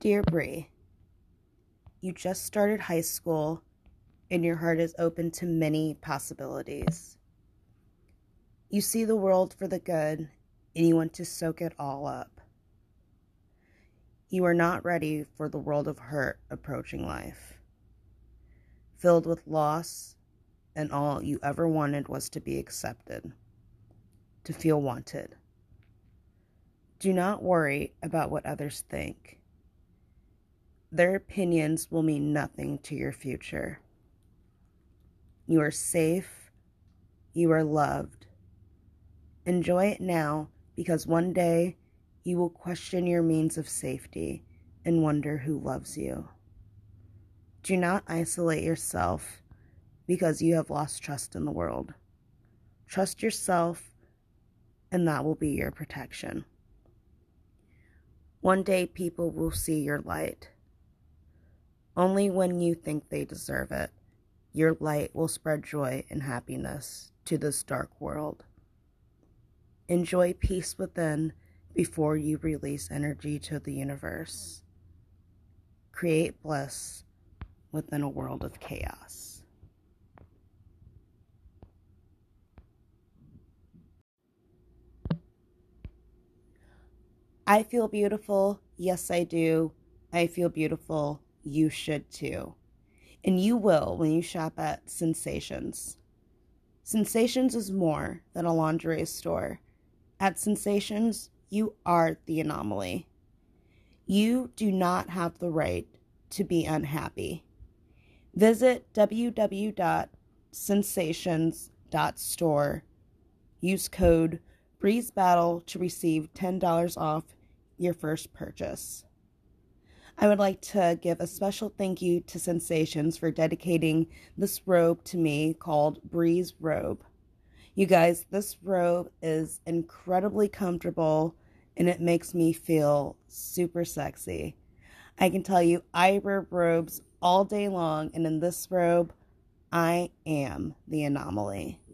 Dear Bree, you just started high school and your heart is open to many possibilities. You see the world for the good and you want to soak it all up. You are not ready for the world of hurt approaching life, filled with loss, and all you ever wanted was to be accepted, to feel wanted. Do not worry about what others think. Their opinions will mean nothing to your future. You are safe. You are loved. Enjoy it now, because one day you will question your means of safety and wonder who loves you. Do not isolate yourself because you have lost trust in the world. Trust yourself, and that will be your protection. One day people will see your light. Only when you think they deserve it, your light will spread joy and happiness to this dark world. Enjoy peace within before you release energy to the universe. Create bliss within a world of chaos. I feel beautiful. Yes, I do. I feel beautiful. You should too. And you will when you shop at Sensations. Sensations is more than a lingerie store. At Sensations, you are the anomaly. You do not have the right to be unhappy. Visit www.sensations.store. Use code BreezeBattle to receive $10 off your first purchase. I would like to give a special thank you to Sensations for dedicating this robe to me called Breeze Robe. You guys, this robe is incredibly comfortable and it makes me feel super sexy. I can tell you, I wear robes all day long, and in this robe, I am the anomaly.